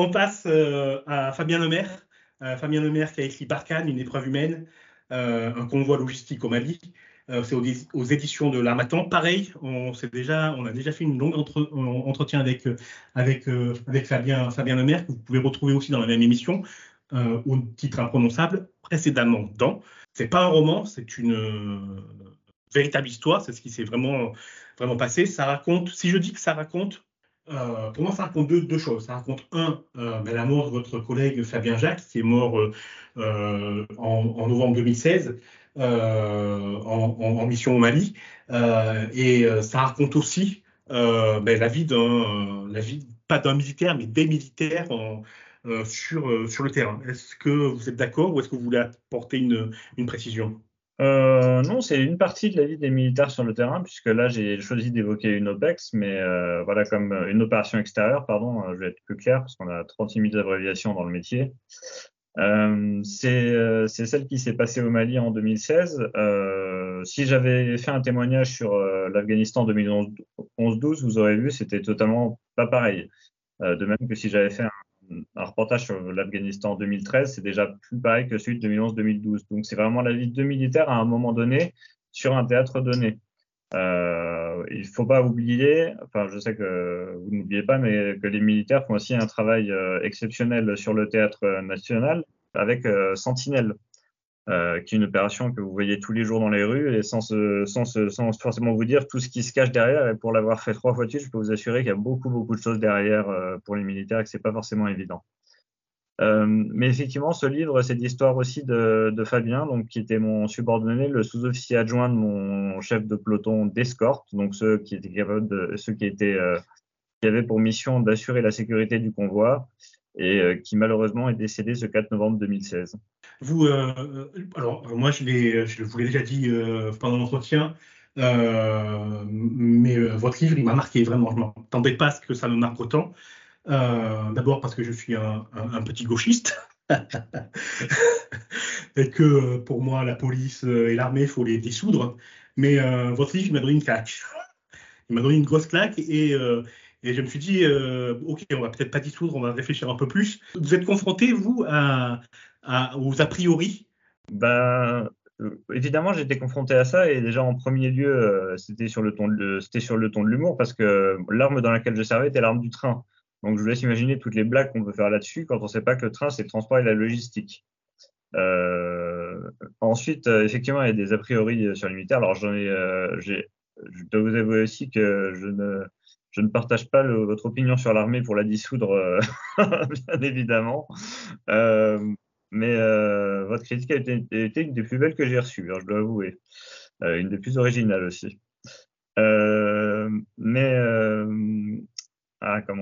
On passe à Fabien Lemaire. Fabien Lemaire qui a écrit Barkhane, une épreuve humaine, un convoi logistique au Mali. C'est aux éditions de L'Harmattan. Pareil, on a déjà fait une longue entretien avec Fabien Lemaire, que vous pouvez retrouver aussi dans la même émission, au titre imprononçable, précédemment dans. C'est pas un roman, c'est une véritable histoire, c'est ce qui s'est vraiment passé. Ça raconte, si je dis que ça raconte, pour moi, ça raconte deux choses. Ça raconte, la mort de votre collègue Fabien Jacques, qui est mort en novembre 2016, en mission au Mali. Et ça raconte aussi la vie, pas d'un militaire, mais des militaires sur le terrain. Est-ce que vous êtes d'accord ou est-ce que vous voulez apporter une précision ? Non, c'est une partie de la vie des militaires sur le terrain, puisque là, j'ai choisi d'évoquer une OPEX, mais comme une opération extérieure, pardon, je vais être plus clair, parce qu'on a 36 000 abréviations dans le métier. C'est celle qui s'est passée au Mali en 2016. Si j'avais fait un témoignage sur l'Afghanistan 2011-12, vous aurez vu, c'était totalement pas pareil. De même que si j'avais fait un reportage sur l'Afghanistan en 2013, c'est déjà plus pareil que celui de 2011-2012. Donc, c'est vraiment la vie de militaires à un moment donné sur un théâtre donné. Il ne faut pas oublier, je sais que vous n'oubliez pas, mais que les militaires font aussi un travail exceptionnel sur le théâtre national avec Sentinelle, qui est une opération que vous voyez tous les jours dans les rues et sans forcément vous dire tout ce qui se cache derrière. Et pour l'avoir fait 3 fois dessus, je peux vous assurer qu'il y a beaucoup de choses derrière pour les militaires et que c'est pas forcément évident. Mais effectivement, ce livre, c'est l'histoire aussi de Fabien, donc qui était mon subordonné, le sous-officier adjoint de mon chef de peloton d'escorte, donc ceux qui avaient pour mission d'assurer la sécurité du convoi, et qui malheureusement est décédé ce 4 novembre 2016. Vous, moi je vous l'ai déjà dit pendant l'entretien, mais votre livre, il m'a marqué vraiment. Je ne m'attendais pas à ce que ça me marque autant. D'abord parce que je suis un petit gauchiste et que pour moi, la police et l'armée, il faut les dissoudre. Mais votre livre, il m'a donné une claque. Il m'a donné une grosse claque et je me suis dit, OK, on va peut-être pas dissoudre, on va réfléchir un peu plus. Vous êtes confronté, vous, aux a priori ? Évidemment, j'étais confronté à ça et déjà en premier lieu, c'était sur le ton de l'humour parce que l'arme dans laquelle je servais était l'arme du train. Donc, je vous laisse imaginer toutes les blagues qu'on peut faire là-dessus quand on ne sait pas que le train, c'est le transport et la logistique. Ensuite, effectivement, il y a des a priori sur les militaires. Alors, je dois vous avouer aussi que je ne partage pas votre opinion sur l'armée pour la dissoudre, bien évidemment. Mais votre critique a été une des plus belles que j'ai reçues, je dois avouer. Une des plus originales aussi. Comment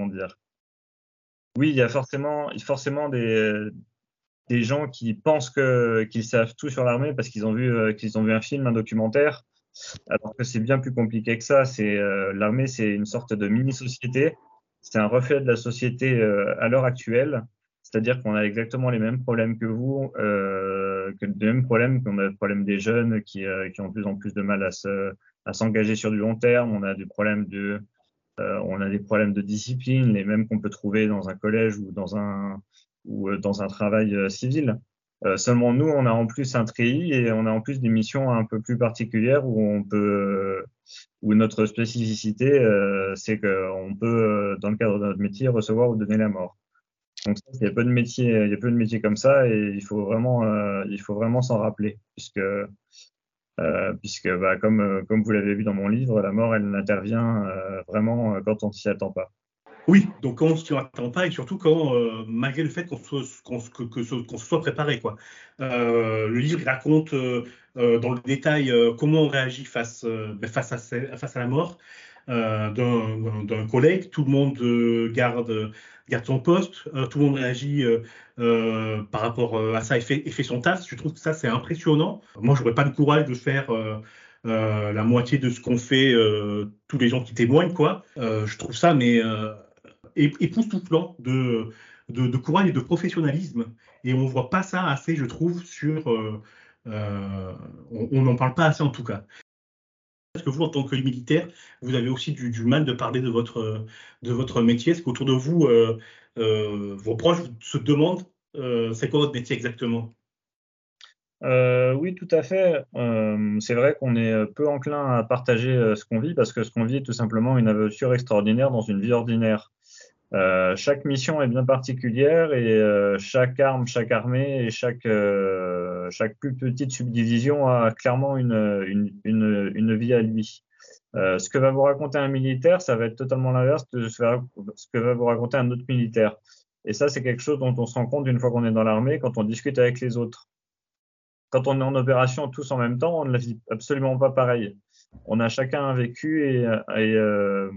dire ? Oui, il y a forcément des gens qui pensent qu'ils savent tout sur l'armée parce qu'ils ont vu un film, un documentaire, alors que c'est bien plus compliqué que ça. L'armée, c'est une sorte de mini-société, c'est un reflet de la société à l'heure actuelle, c'est-à-dire qu'on a exactement les mêmes problèmes que vous, qu'on a le problème des jeunes qui ont de plus en plus de mal à s'engager sur du long terme, on a des problèmes de... on a des problèmes de discipline, les mêmes qu'on peut trouver dans un collège ou dans un travail civil. Seulement nous, on a en plus un treillis et on a en plus des missions un peu plus particulières où notre spécificité, c'est qu'on peut, dans le cadre de notre métier, recevoir ou donner la mort. Donc il y a peu de métiers, comme ça et il faut vraiment s'en rappeler puisque comme vous l'avez vu dans mon livre, la mort, elle n'intervient vraiment quand on ne s'y attend pas. Oui, donc quand on ne s'y attend pas et surtout quand, malgré le fait qu'on se soit préparé. Le livre raconte dans le détail comment on réagit face à la mort d'un collègue. Tout le monde garde son poste, tout le monde réagit par rapport à ça et fait son taf. Je trouve que ça, c'est impressionnant. Moi, je n'aurais pas le courage de faire la moitié de ce qu'on fait tous les gens qui témoignent. Je trouve ça époustouflant de courage et de professionnalisme. Et on ne voit pas ça assez, je trouve, on n'en parle pas assez en tout cas. Est-ce que vous, en tant que militaire, vous avez aussi du mal de parler de votre métier ? Est-ce qu'autour de vous, vos proches se demandent c'est quoi votre métier exactement. Oui, tout à fait. C'est vrai qu'on est peu enclin à partager ce qu'on vit, parce que ce qu'on vit est tout simplement une aventure extraordinaire dans une vie ordinaire. Chaque mission est bien particulière, et chaque arme, chaque armée et chaque plus petite subdivision a clairement une vie à lui. Ce que va vous raconter un militaire, ça va être totalement l'inverse de ce que va vous raconter un autre militaire. Et ça, c'est quelque chose dont on se rend compte une fois qu'on est dans l'armée, quand on discute avec les autres. Quand on est en opération tous en même temps, on ne la vit absolument pas pareil. On a chacun un vécu un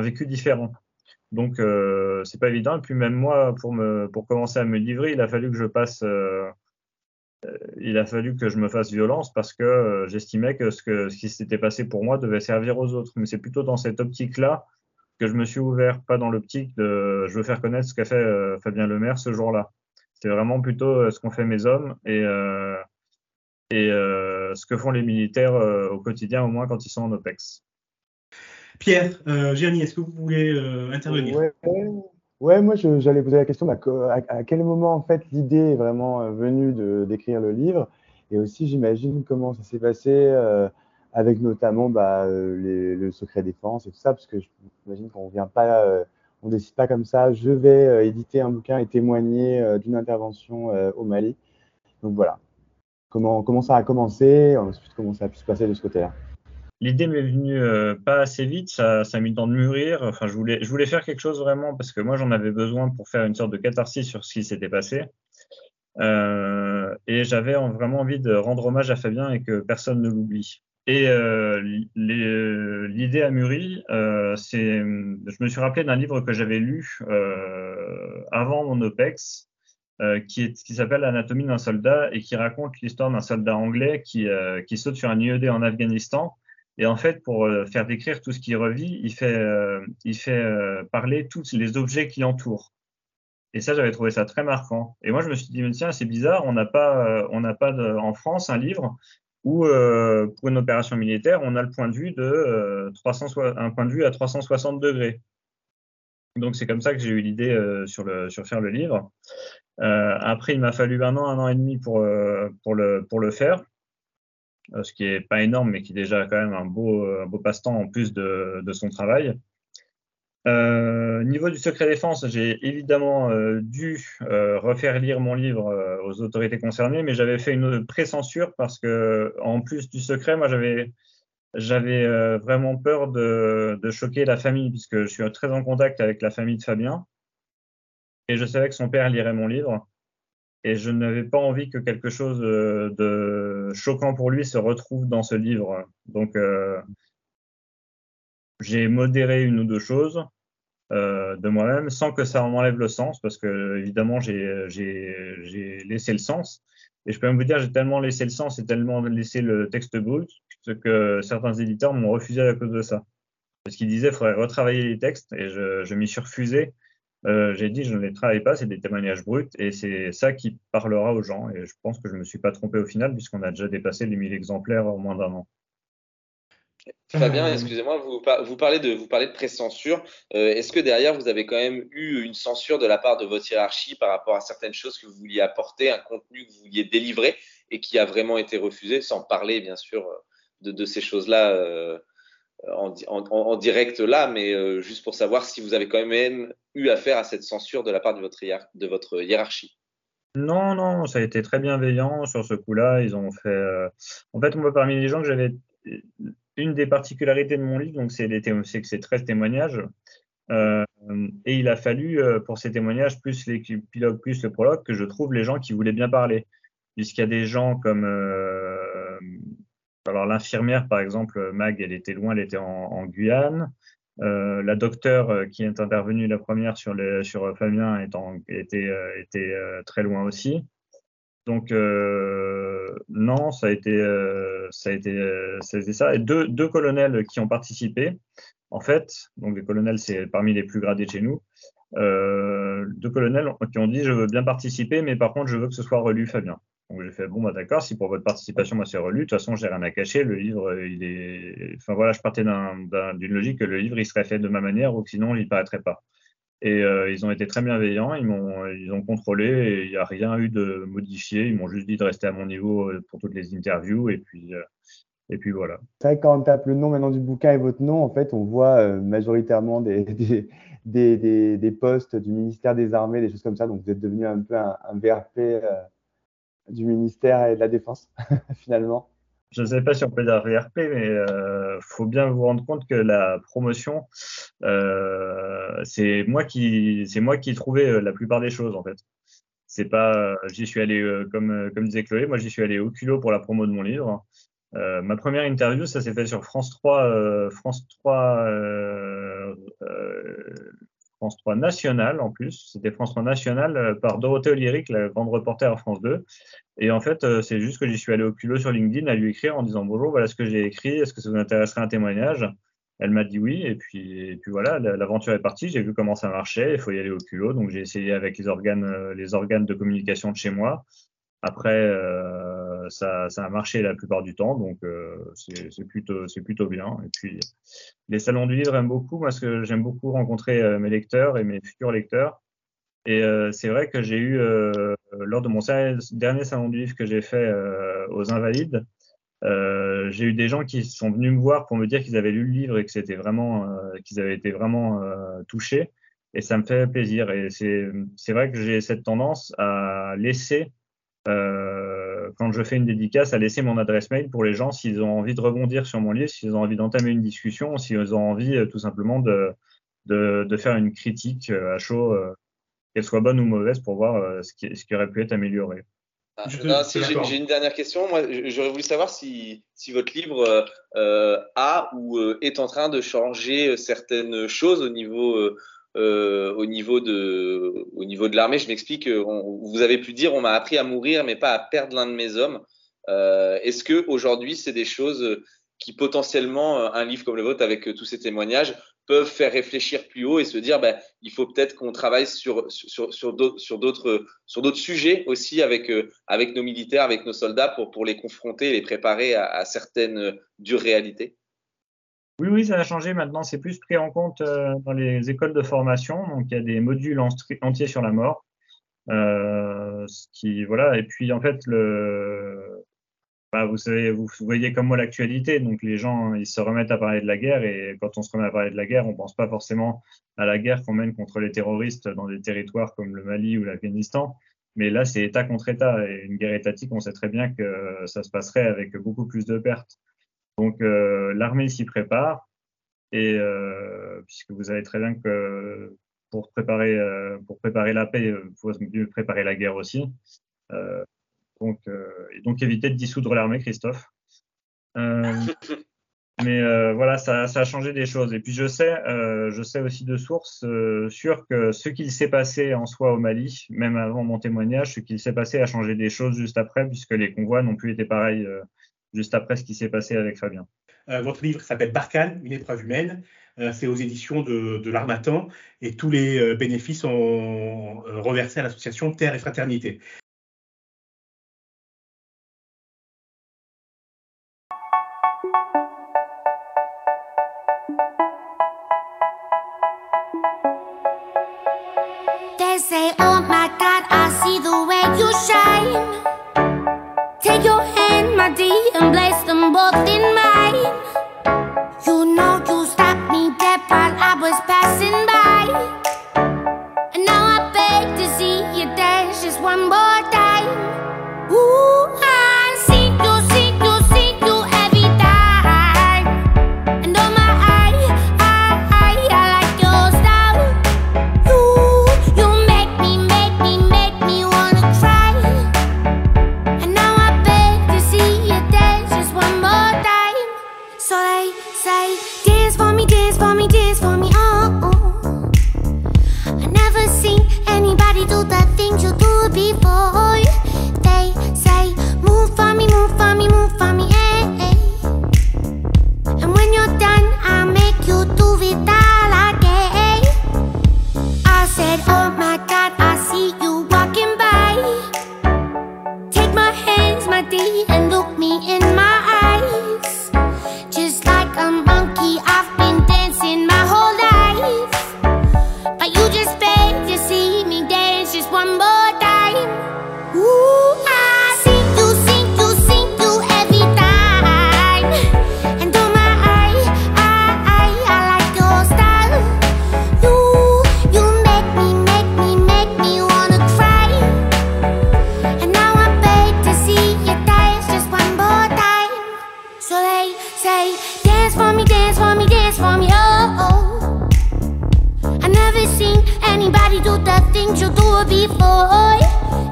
vécu différent. Donc, c'est pas évident. Et puis, même moi, pour commencer à me livrer, il a fallu que je me fasse violence, parce que j'estimais que ce qui s'était passé pour moi devait servir aux autres. Mais c'est plutôt dans cette optique-là que je me suis ouvert, pas dans l'optique de je veux faire connaître ce qu'a fait Fabien Lemaire ce jour-là. C'était vraiment plutôt ce qu'ont fait mes hommes et ce que font les militaires au quotidien, au moins quand ils sont en OPEX. Pierre, Jérémy, est-ce que vous voulez intervenir ? Ouais, moi j'allais poser la question à quel moment en fait l'idée est vraiment venue d'écrire le livre, et aussi j'imagine comment ça s'est passé avec notamment le secret défense et tout ça, parce que j'imagine qu'on ne vient pas, on décide pas comme ça. Je vais éditer un bouquin et témoigner d'une intervention au Mali. Donc voilà, comment ça a commencé, ensuite comment ça a pu se passer de ce côté-là. L'idée m'est venue pas assez vite, ça a mis le temps de mûrir. Enfin, je voulais faire quelque chose vraiment, parce que moi j'en avais besoin pour faire une sorte de catharsis sur ce qui s'était passé. Et j'avais vraiment envie de rendre hommage à Fabien et que personne ne l'oublie. Et l'idée a mûri. Je me suis rappelé d'un livre que j'avais lu avant mon OPEX, qui s'appelle Anatomie d'un soldat, et qui raconte l'histoire d'un soldat anglais qui saute sur un IED en Afghanistan. Et en fait, pour faire décrire tout ce qu'il revit, il fait parler tous les objets qui l'entourent. Et ça, j'avais trouvé ça très marquant. Et moi, je me suis dit, mais tiens, c'est bizarre, on n'a pas en France un livre où, pour une opération militaire, on a le point de vue un point de vue à 360 degrés. Donc, c'est comme ça que j'ai eu l'idée sur faire le livre. Après, il m'a fallu un an et demi pour le faire. Ce qui n'est pas énorme, mais qui est déjà quand même un beau passe-temps en plus de son travail. Niveau du secret défense, j'ai évidemment dû refaire lire mon livre aux autorités concernées, mais j'avais fait une pré-censure parce que, en plus du secret, moi j'avais vraiment peur de choquer la famille, puisque je suis très en contact avec la famille de Fabien, et je savais que son père lirait mon livre. Et je n'avais pas envie que quelque chose de choquant pour lui se retrouve dans ce livre. Donc, j'ai modéré une ou deux choses de moi-même, sans que ça m'enlève le sens, parce que évidemment, j'ai laissé le sens. Et je peux même vous dire, j'ai tellement laissé le sens et tellement laissé le texte brut que certains éditeurs m'ont refusé à cause de ça. Parce qu'ils disaient qu'il faudrait retravailler les textes, et je m'y suis refusé. J'ai dit je ne les travaille pas, c'est des témoignages bruts, et c'est ça qui parlera aux gens, et je pense que je ne me suis pas trompé au final, puisqu'on a déjà dépassé les 1000 exemplaires en moins d'un an. Fabien, excusez-moi, vous parlez de pré-censure. Est-ce que derrière vous avez quand même eu une censure de la part de votre hiérarchie par rapport à certaines choses que vous vouliez apporter, un contenu que vous vouliez délivrer et qui a vraiment été refusé, sans parler bien sûr de ces choses-là en direct là, mais juste pour savoir si vous avez quand même eu affaire à cette censure de la part de votre hiérarchie. Non, ça a été très bienveillant sur ce coup-là. Ils ont fait. En fait, moi, parmi les gens que j'avais, une des particularités de mon livre, donc c'est que c'est 13 témoignages, et il a fallu pour ces témoignages plus l'épilogue plus le prologue que je trouve les gens qui voulaient bien parler, puisqu'il y a des gens comme. Alors l'infirmière, par exemple, Mag, elle était loin, elle était en Guyane. La docteure qui est intervenue la première sur Fabien était très loin aussi. Donc non, ça a été ça. Et deux colonels qui ont participé, en fait, donc les colonels, c'est parmi les plus gradés de chez nous, deux colonels qui ont dit « je veux bien participer, mais par contre, je veux que ce soit relu, Fabien ». Donc j'ai fait bon bah d'accord, si pour votre participation moi c'est relu, de toute façon j'ai rien à cacher, le livre il est, enfin voilà, je partais d'une logique que le livre il serait fait de ma manière ou que sinon il paraîtrait pas. Et ils ont été très bienveillants, ils ont contrôlé et il n'y a rien eu de modifié. Ils m'ont juste dit de rester à mon niveau pour toutes les interviews et puis voilà. C'est vrai, quand on tape le nom maintenant du bouquin et votre nom, en fait, on voit majoritairement des postes du ministère des Armées, des choses comme ça. Donc, vous êtes devenu un peu un VRP du ministère et de la Défense, finalement. Je ne sais pas si on peut dire VRP, mais faut bien vous rendre compte que la promotion, c'est moi qui trouvais la plupart des choses en fait. C'est pas, j'y suis allé comme disait Chloé, moi j'y suis allé au culot pour la promo de mon livre. Ma première interview, ça s'est fait sur France 3 National en plus, c'était France 3 National par Dorothée Olyric, la grande reporter à France 2. Et en fait, c'est juste que j'y suis allé au culot sur LinkedIn à lui écrire en disant « Bonjour, voilà ce que j'ai écrit, est-ce que ça vous intéresserait un témoignage ?» Elle m'a dit oui, et puis voilà, l'aventure est partie, j'ai vu comment ça marchait, il faut y aller au culot. Donc j'ai essayé avec les organes de communication de chez moi. Après, ça a marché la plupart du temps, donc c'est plutôt bien. Et puis, les salons du livre aiment beaucoup, parce que j'aime beaucoup rencontrer mes lecteurs et mes futurs lecteurs. Et c'est vrai que j'ai eu, lors de mon dernier salon du livre que j'ai fait aux Invalides, j'ai eu des gens qui sont venus me voir pour me dire qu'ils avaient lu le livre et que c'était vraiment, qu'ils avaient été vraiment touchés. Et ça me fait plaisir. Et c'est vrai que j'ai cette tendance à laisser... quand je fais une dédicace, à laisser mon adresse mail pour les gens s'ils ont envie de rebondir sur mon livre, s'ils ont envie d'entamer une discussion, s'ils ont envie tout simplement de faire une critique à chaud, qu'elle soit bonne ou mauvaise, pour voir ce qui aurait pu être amélioré. J'ai une dernière question. Moi, j'aurais voulu savoir si votre livre a ou est en train de changer certaines choses au niveau de l'armée. Je m'explique, vous avez pu dire on m'a appris à mourir mais pas à perdre l'un de mes hommes. Est-ce que aujourd'hui c'est des choses qui potentiellement un livre comme le vôtre avec tous ces témoignages peuvent faire réfléchir plus haut et se dire ben, il faut peut-être qu'on travaille sur d'autres sujets aussi avec nos militaires, avec nos soldats pour les confronter et les préparer à certaines dures réalités? Oui, ça a changé. Maintenant, c'est plus pris en compte dans les écoles de formation. Donc, il y a des modules entiers sur la mort. Voilà. Et puis, en fait, vous savez, vous voyez comme moi l'actualité. Donc, les gens, ils se remettent à parler de la guerre. Et quand on se remet à parler de la guerre, on ne pense pas forcément à la guerre qu'on mène contre les terroristes dans des territoires comme le Mali ou l'Afghanistan. Mais là, c'est État contre État. Et une guerre étatique, on sait très bien que ça se passerait avec beaucoup plus de pertes. Donc, l'armée s'y prépare, et puisque vous savez très bien que pour préparer la paix, il faut mieux préparer la guerre aussi. Donc éviter de dissoudre l'armée, Christophe. Mais voilà, ça a changé des choses. Et puis, je sais aussi de source sûre que ce qu'il s'est passé en soi au Mali, même avant mon témoignage, ce qu'il s'est passé a changé des choses juste après, puisque les convois n'ont plus été pareils juste après ce qui s'est passé avec Fabien. Votre livre s'appelle Barkhane, une épreuve humaine. C'est aux éditions de l'Harmattan et tous les bénéfices sont reversés à l'association Terre et Fraternité. They say, oh my God, I see the way you shine. Take your hand. And place them both in mine. You know you stopped me dead while I was passing by, and now I beg to see you dance just one more time. Ooh, I see you, see you, see you every time. And oh my, I like your style. You make me wanna cry. And now I beg to see you dance just one more time. So they say, dance for me, dance for me, dance for me. Oh, oh. I never seen anybody do the things you do before. go before.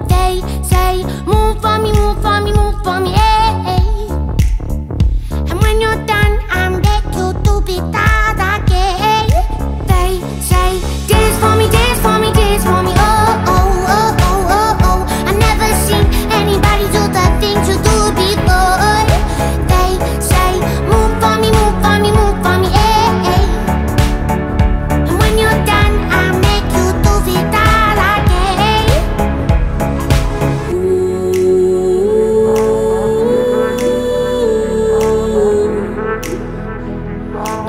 They say, move for me, move for me, move for me, hey, hey. And when you're done, I'm ready to be that again. They say, dance for me, dance for me, dance for me, oh, oh, oh, oh, oh, oh. I've never seen anybody do the things you do before. They say, move for me, move for me, move for me, hey, hey. And when you're done, I'll make you do it all again.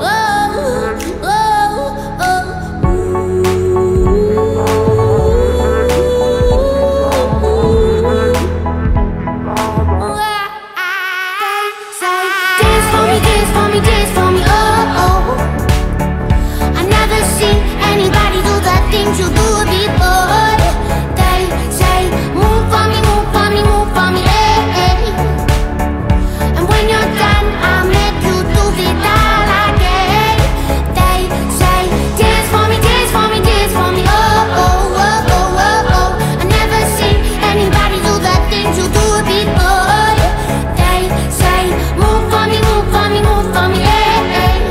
Oh, oh, oh. Say, dance for me, dance for me, dance for me, oh, oh. I've never seen anybody do the things you do before. They say, move for me, move for me, move for me, hey, hey. And when you're done, I'll make you do it all again. They say, dance for me, dance for me, dance for me, oh, oh, oh, oh, oh, oh. I've never seen anybody do the things you do before. They say, move for me, move for me, move for me, hey, hey.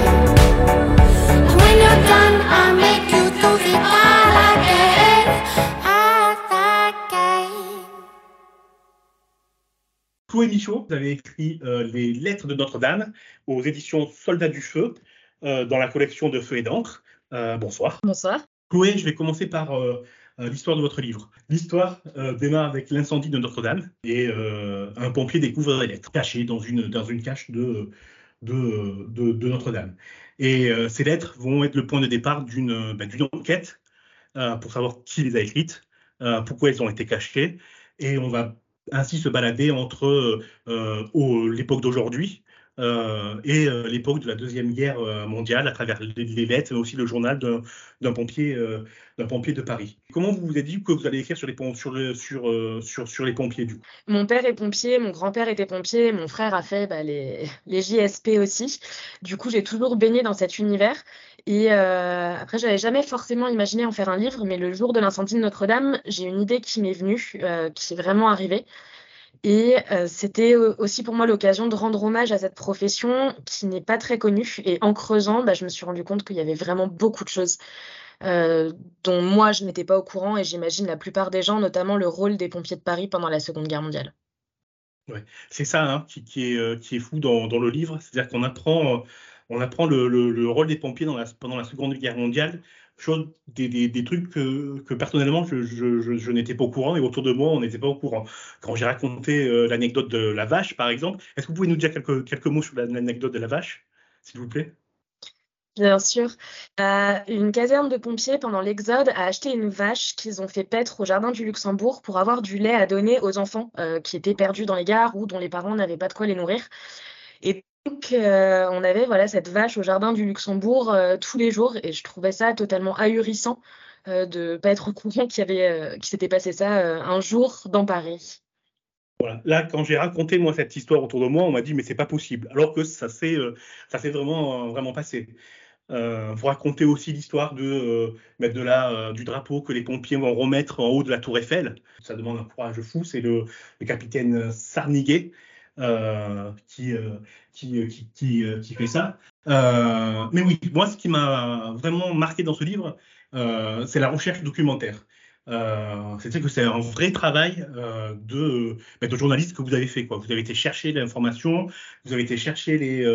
And when you're done, I'll make you do it all again, all again. Chloé Michaud, vous avez écrit Les Lettres de Notre Dame aux éditions Soldats du feu dans la collection de Feu et d'encre. Bonsoir. Bonsoir. Chloé, je vais commencer par l'histoire de votre livre. L'histoire démarre avec l'incendie de Notre-Dame et un pompier découvre les lettres cachées dans une cache de Notre-Dame. Et ces lettres vont être le point de départ d'une enquête pour savoir qui les a écrites, pourquoi elles ont été cachées. Et on va ainsi se balader entre l'époque d'aujourd'hui et l'époque de la Deuxième Guerre mondiale à travers les lettres, mais aussi le journal d'un pompier de Paris. Comment vous vous êtes dit que vous allez écrire sur les pompiers, du coup? Mon père est pompier, mon grand-père était pompier, mon frère a fait les JSP aussi. Du coup, j'ai toujours baigné dans cet univers. Et après, j'avais jamais forcément imaginé en faire un livre, mais le jour de l'incendie de Notre-Dame, j'ai une idée qui m'est venue, qui est vraiment arrivée. Et c'était aussi pour moi l'occasion de rendre hommage à cette profession qui n'est pas très connue. Et en creusant, je me suis rendu compte qu'il y avait vraiment beaucoup de choses dont moi, je n'étais pas au courant. Et j'imagine la plupart des gens, notamment le rôle des pompiers de Paris pendant la Seconde Guerre mondiale. Ouais, c'est ça qui est fou dans le livre. C'est-à-dire qu'on apprend le rôle des pompiers pendant la Seconde Guerre mondiale. Chose, des trucs que personnellement je n'étais pas au courant et autour de moi on n'était pas au courant. Quand j'ai raconté l'anecdote de la vache par exemple, est-ce que vous pouvez nous dire quelques mots sur l'anecdote de la vache, s'il vous plaît? Bien sûr. Une caserne de pompiers pendant l'Exode a acheté une vache qu'ils ont fait paître au jardin du Luxembourg pour avoir du lait à donner aux enfants qui étaient perdus dans les gares ou dont les parents n'avaient pas de quoi les nourrir. Et donc, on avait cette vache au jardin du Luxembourg tous les jours, et je trouvais ça totalement ahurissant de ne pas être au courant qu'il s'était passé ça un jour dans Paris. Voilà. Là, quand j'ai raconté moi cette histoire autour de moi, on m'a dit mais c'est pas possible, alors que ça s'est vraiment vraiment passé. Vous racontez aussi l'histoire du drapeau que les pompiers vont remettre en haut de la Tour Eiffel. Ça demande un courage fou. C'est le capitaine Sarniguet. Qui fait ça. Mais oui, moi, ce qui m'a vraiment marqué dans ce livre, c'est la recherche documentaire. C'est-à-dire que c'est un vrai travail de journaliste que vous avez fait, quoi. Vous avez été chercher l'information, vous avez été chercher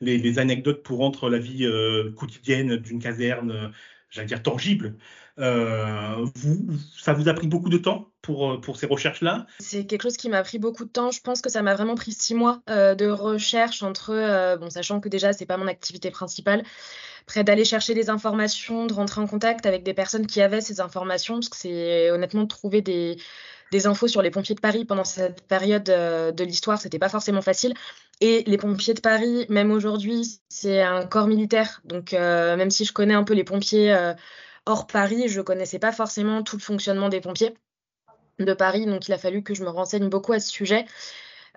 les anecdotes pour rendre la vie quotidienne d'une caserne, j'allais dire, tangible. Ça vous a pris beaucoup de temps pour ces recherches-là? C'est quelque chose qui m'a pris beaucoup de temps. Je pense que ça m'a vraiment pris 6 mois de recherche entre, sachant que déjà, c'est pas mon activité principale, près d'aller chercher des informations, de rentrer en contact avec des personnes qui avaient ces informations, parce que c'est honnêtement de trouver des infos sur les pompiers de Paris pendant cette période de l'histoire, c'était pas forcément facile. Et les pompiers de Paris, même aujourd'hui, c'est un corps militaire. Donc, même si je connais un peu les pompiers hors Paris, je ne connaissais pas forcément tout le fonctionnement des pompiers de Paris, donc il a fallu que je me renseigne beaucoup à ce sujet.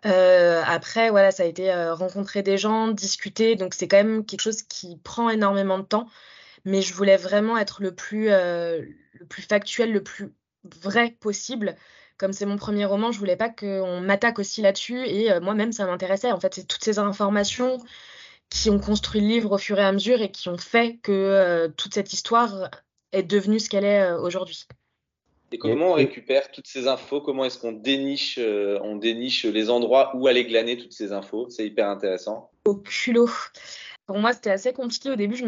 Après, ça a été rencontrer des gens, discuter, donc c'est quand même quelque chose qui prend énormément de temps, mais je voulais vraiment être le plus factuel, le plus vrai possible. Comme c'est mon premier roman, je voulais pas qu'on m'attaque aussi là-dessus, et moi-même ça m'intéressait. En fait, c'est toutes ces informations qui ont construit le livre au fur et à mesure et qui ont fait que toute cette histoire est devenue ce qu'elle est aujourd'hui. Et comment on récupère toutes ces infos? Comment est-ce qu'on déniche, les endroits où aller glaner toutes ces infos? C'est hyper intéressant. Au culot. Pour moi, c'était assez compliqué au début. Je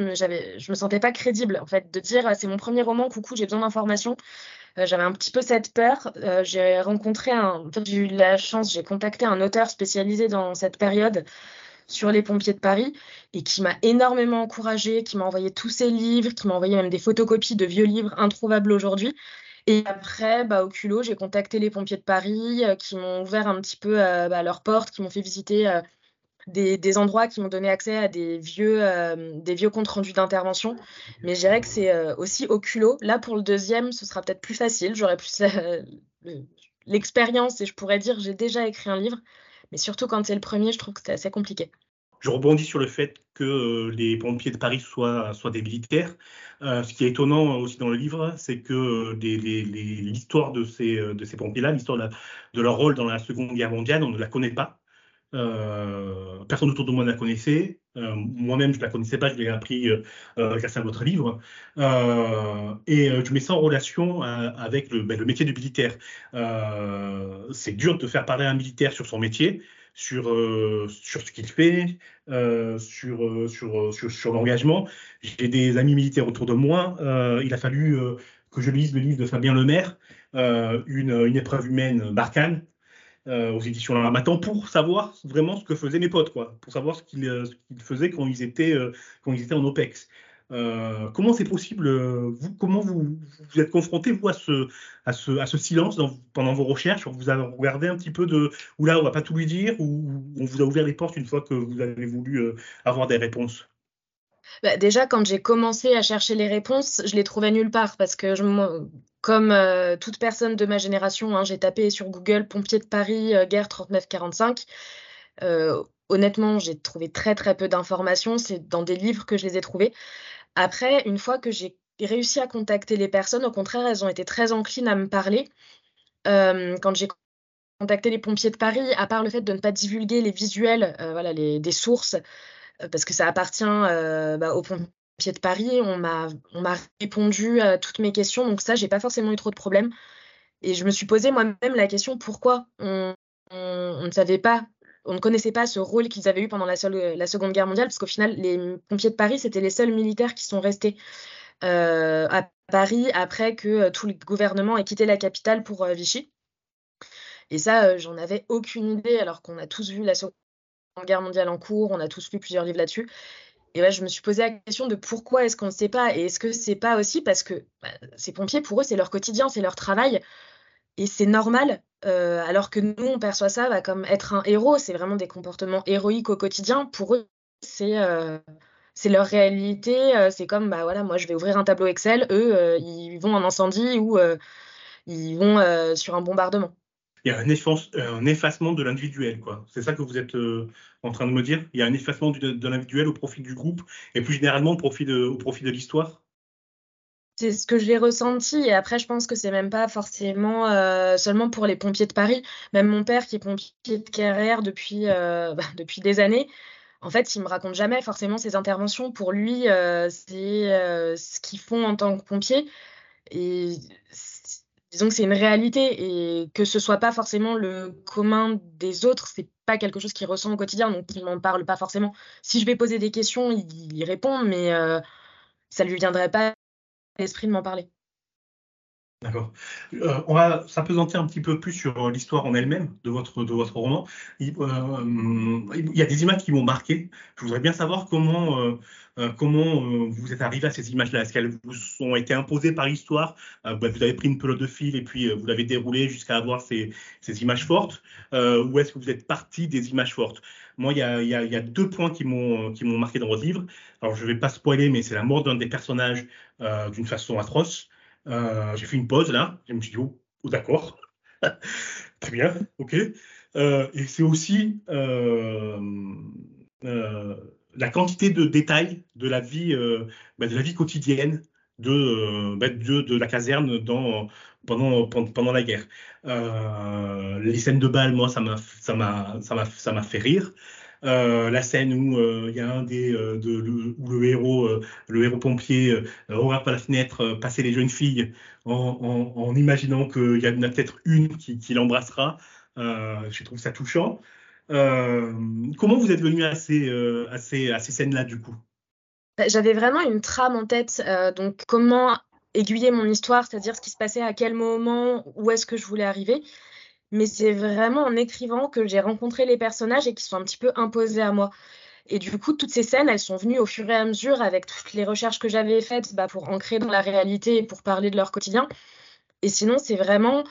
me sentais pas crédible, en fait, de dire c'est mon premier roman, coucou, j'ai besoin d'informations. J'avais un petit peu cette peur. J'ai eu de la chance, j'ai contacté un auteur spécialisé dans cette période sur les pompiers de Paris, et qui m'a énormément encouragée, qui m'a envoyé tous ses livres, qui m'a envoyé même des photocopies de vieux livres introuvables aujourd'hui. Et après, au culot, j'ai contacté les pompiers de Paris qui m'ont ouvert un petit peu leurs portes, qui m'ont fait visiter des endroits, qui m'ont donné accès à des vieux comptes rendus d'intervention. Mais je dirais que c'est aussi au culot. Là, pour le deuxième, ce sera peut-être plus facile. J'aurai plus l'expérience et je pourrais dire j'ai déjà écrit un livre. Mais surtout quand c'est le premier, je trouve que c'est assez compliqué. Je rebondis sur le fait que les pompiers de Paris soient des militaires. Ce qui est étonnant aussi dans le livre, c'est que l'histoire de ces pompiers-là, l'histoire de leur rôle dans la Seconde Guerre mondiale, on ne la connaît pas. Personne autour de moi ne la connaissait. Moi-même, je ne la connaissais pas, je l'ai appris grâce à votre livre. Et je mets ça en relation avec le métier de militaire. C'est dur de faire parler à un militaire sur son métier. Sur ce qu'il fait, sur l'engagement. J'ai des amis militaires autour de moi. Il a fallu que je lise le livre de Fabien Lemaire, une épreuve humaine, Barkhane, aux éditions L'Harmattan, pour savoir vraiment ce que faisaient mes potes, quoi, pour savoir ce qu'ils faisaient quand ils étaient en OPEX. Comment c'est possible, vous êtes confronté, vous, à ce silence pendant vos recherches? Vous avez regardé un petit peu de où là on va pas tout lui dire, ou on vous a ouvert les portes une fois que vous avez voulu avoir des réponses? Déjà, quand j'ai commencé à chercher les réponses, je les trouvais nulle part, parce que comme toute personne de ma génération, j'ai tapé sur Google pompiers de Paris guerre 39-45. Honnêtement, j'ai trouvé très très peu d'informations, c'est dans des livres que je les ai trouvées. Après, une fois que j'ai réussi à contacter les personnes, au contraire, elles ont été très enclines à me parler. Quand j'ai contacté les pompiers de Paris, à part le fait de ne pas divulguer les visuels des sources, parce que ça appartient aux pompiers de Paris, on m'a répondu à toutes mes questions, donc ça, j'ai pas forcément eu trop de problèmes. Et je me suis posé moi-même la question, pourquoi on ne savait pas, on ne connaissait pas ce rôle qu'ils avaient eu pendant la Seconde Guerre mondiale, parce qu'au final, les pompiers de Paris, c'était les seuls militaires qui sont restés à Paris après que tout le gouvernement ait quitté la capitale pour Vichy. Et ça, j'en avais aucune idée, alors qu'on a tous vu la Seconde Guerre mondiale en cours, on a tous lu plusieurs livres là-dessus. Et ouais, je me suis posé la question de pourquoi est-ce qu'on ne sait pas, et est-ce que c'est pas aussi parce que ces pompiers, pour eux, c'est leur quotidien, c'est leur travail, et c'est normal. Alors que nous, on perçoit ça comme être un héros, c'est vraiment des comportements héroïques au quotidien. Pour eux, c'est leur réalité. C'est comme, moi, je vais ouvrir un tableau Excel. Eux, ils vont en incendie ou ils vont sur un bombardement. Il y a un effacement de l'individuel, quoi. C'est ça que vous êtes en train de me dire? Il y a un effacement de l'individuel au profit du groupe et plus généralement au profit de l'histoire? C'est ce que j'ai ressenti, et après je pense que c'est même pas forcément seulement pour les pompiers de Paris. Même mon père, qui est pompier de carrière depuis des années, en fait il me raconte jamais forcément ses interventions. Pour lui, c'est ce qu'ils font en tant que pompiers, et disons que c'est une réalité, et que ce soit pas forcément le commun des autres, c'est pas quelque chose qu'il ressent au quotidien, donc il m'en parle pas forcément. Si je vais poser des questions, il répond, mais ça lui viendrait pas l'esprit de m'en parler. D'accord. On va s'appesantir un petit peu plus sur l'histoire en elle-même de votre roman. Il y a des images qui m'ont marqué. Je voudrais bien savoir comment vous êtes arrivé à ces images-là. Est-ce qu'elles vous ont été imposées par l'histoire? Vous avez pris une pelote de fil et puis vous l'avez déroulée jusqu'à avoir ces images fortes, ou est-ce que vous êtes parti des images fortes? Moi, il y a deux points qui m'ont marqué dans votre livre. Alors, je ne vais pas spoiler, mais c'est la mort d'un des personnages d'une façon atroce. J'ai fait une pause là, je me suis dit oh d'accord, très bien, ok. Et c'est aussi la quantité de détails de la vie quotidienne de la caserne dans pendant la guerre. Les scènes de bal, moi, ça m'a fait rire. La scène où il y a un des le héros pompier regarde par la fenêtre passer les jeunes filles en imaginant qu'il y en a peut-être une qui l'embrassera. Je trouve ça touchant. Comment vous êtes venu à ces scènes-là du coup? J'avais vraiment une trame en tête, donc comment aiguiller mon histoire, c'est-à-dire ce qui se passait à quel moment, où est-ce que je voulais arriver. Mais c'est vraiment en écrivant que j'ai rencontré les personnages et qu'ils sont un petit peu imposés à moi. Et du coup, toutes ces scènes, elles sont venues au fur et à mesure avec toutes les recherches que j'avais faites pour ancrer dans la réalité et pour parler de leur quotidien. Et sinon, c'est vraiment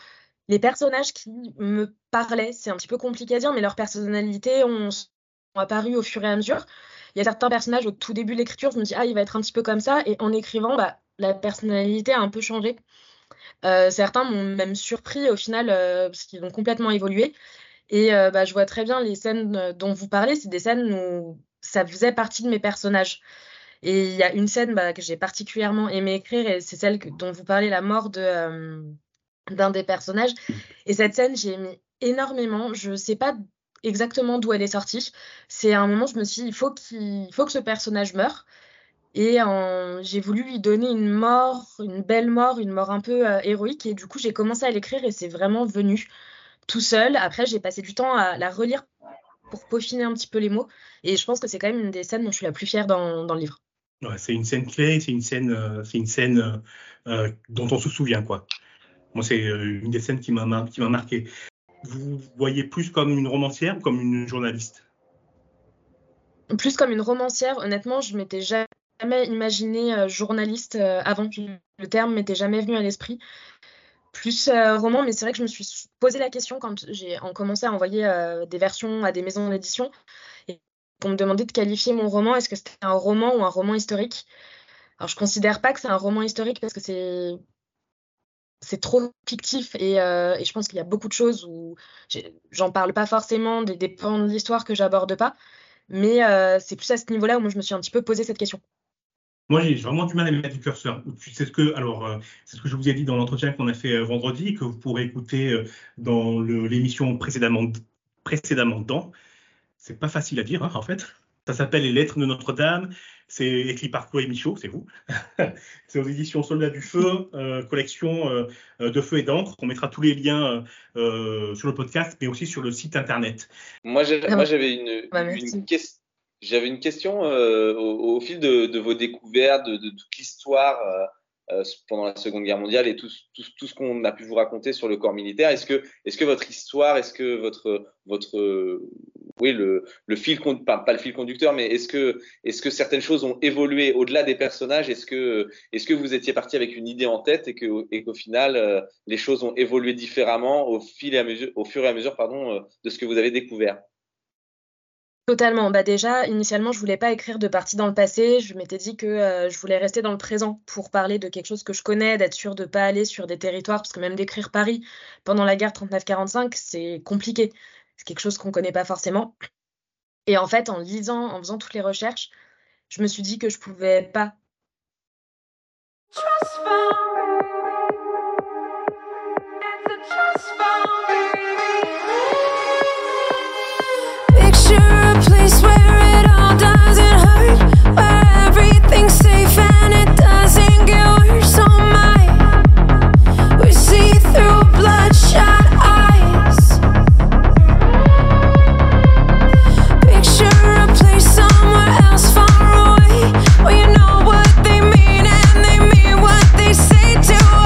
les personnages qui me parlaient. C'est un petit peu compliqué à dire, mais leurs personnalités sont apparues au fur et à mesure. Il y a certains personnages, au tout début de l'écriture, je me dis « Ah, il va être un petit peu comme ça ». Et en écrivant, la personnalité a un peu changé. Certains m'ont même surpris au final, parce qu'ils ont complètement évolué. Et je vois très bien les scènes dont vous parlez, c'est des scènes où ça faisait partie de mes personnages. Et il y a une scène que j'ai particulièrement aimé écrire, et c'est celle dont vous parlez, la mort d'un des personnages. Et cette scène, j'ai aimé énormément. Je ne sais pas exactement d'où elle est sortie. C'est à un moment, je me suis dit, il faut que ce personnage meure. Et j'ai voulu lui donner une mort, une belle mort, une mort un peu héroïque. Et du coup, j'ai commencé à l'écrire et c'est vraiment venu tout seul. Après, j'ai passé du temps à la relire pour peaufiner un petit peu les mots. Et je pense que c'est quand même une des scènes dont je suis la plus fière dans le livre. Ouais, c'est une scène clé, c'est une scène dont on se souvient, quoi. Moi, c'est une des scènes qui m'a marquée. Vous voyez plus comme une romancière ou comme une journaliste? Plus comme une romancière. Honnêtement, je m'étais jamais imaginé journaliste avant. Le terme m'était jamais venu à l'esprit. Plus roman, mais c'est vrai que je me suis posé la question quand j'ai commencé à envoyer des versions à des maisons d'édition et qu'on me demandait de qualifier mon roman. Est-ce que c'était un roman ou un roman historique? Alors, je ne considère pas que c'est un roman historique parce que c'est trop fictif et je pense qu'il y a beaucoup de choses où j'en parle pas forcément, des pans de l'histoire que j'aborde pas, mais c'est plus à ce niveau-là où moi je me suis un petit peu posé cette question. Moi, j'ai vraiment du mal à mettre du curseur. C'est ce que je vous ai dit dans l'entretien qu'on a fait vendredi et que vous pourrez écouter dans l'émission précédemment dedans. C'est pas facile à dire, hein, en fait. Ça s'appelle Les Lettres de Notre Dame. C'est écrit par Chloé Michaud, c'est vous. C'est aux éditions Soldats du feu, collection de Feu et d'encre. On mettra tous les liens sur le podcast, mais aussi sur le site internet. Moi, j'avais une question au fil de vos découvertes, de toute l'histoire pendant la Seconde Guerre mondiale et tout ce qu'on a pu vous raconter sur le corps militaire. Est-ce que votre histoire, est-ce que certaines choses ont évolué au-delà des personnages? Est-ce que vous étiez parti avec une idée en tête et qu'au final les choses ont évolué différemment au fur et à mesure, de ce que vous avez découvert? Totalement. Déjà, initialement, je voulais pas écrire de partie dans le passé. Je m'étais dit que je voulais rester dans le présent pour parler de quelque chose que je connais, d'être sûre de pas aller sur des territoires, parce que même d'écrire Paris pendant la guerre 39-45, c'est compliqué. C'est quelque chose qu'on connaît pas forcément. Et en fait, en lisant, en faisant toutes les recherches, je me suis dit que je pouvais pas. Well, you know what they mean and they mean what they say to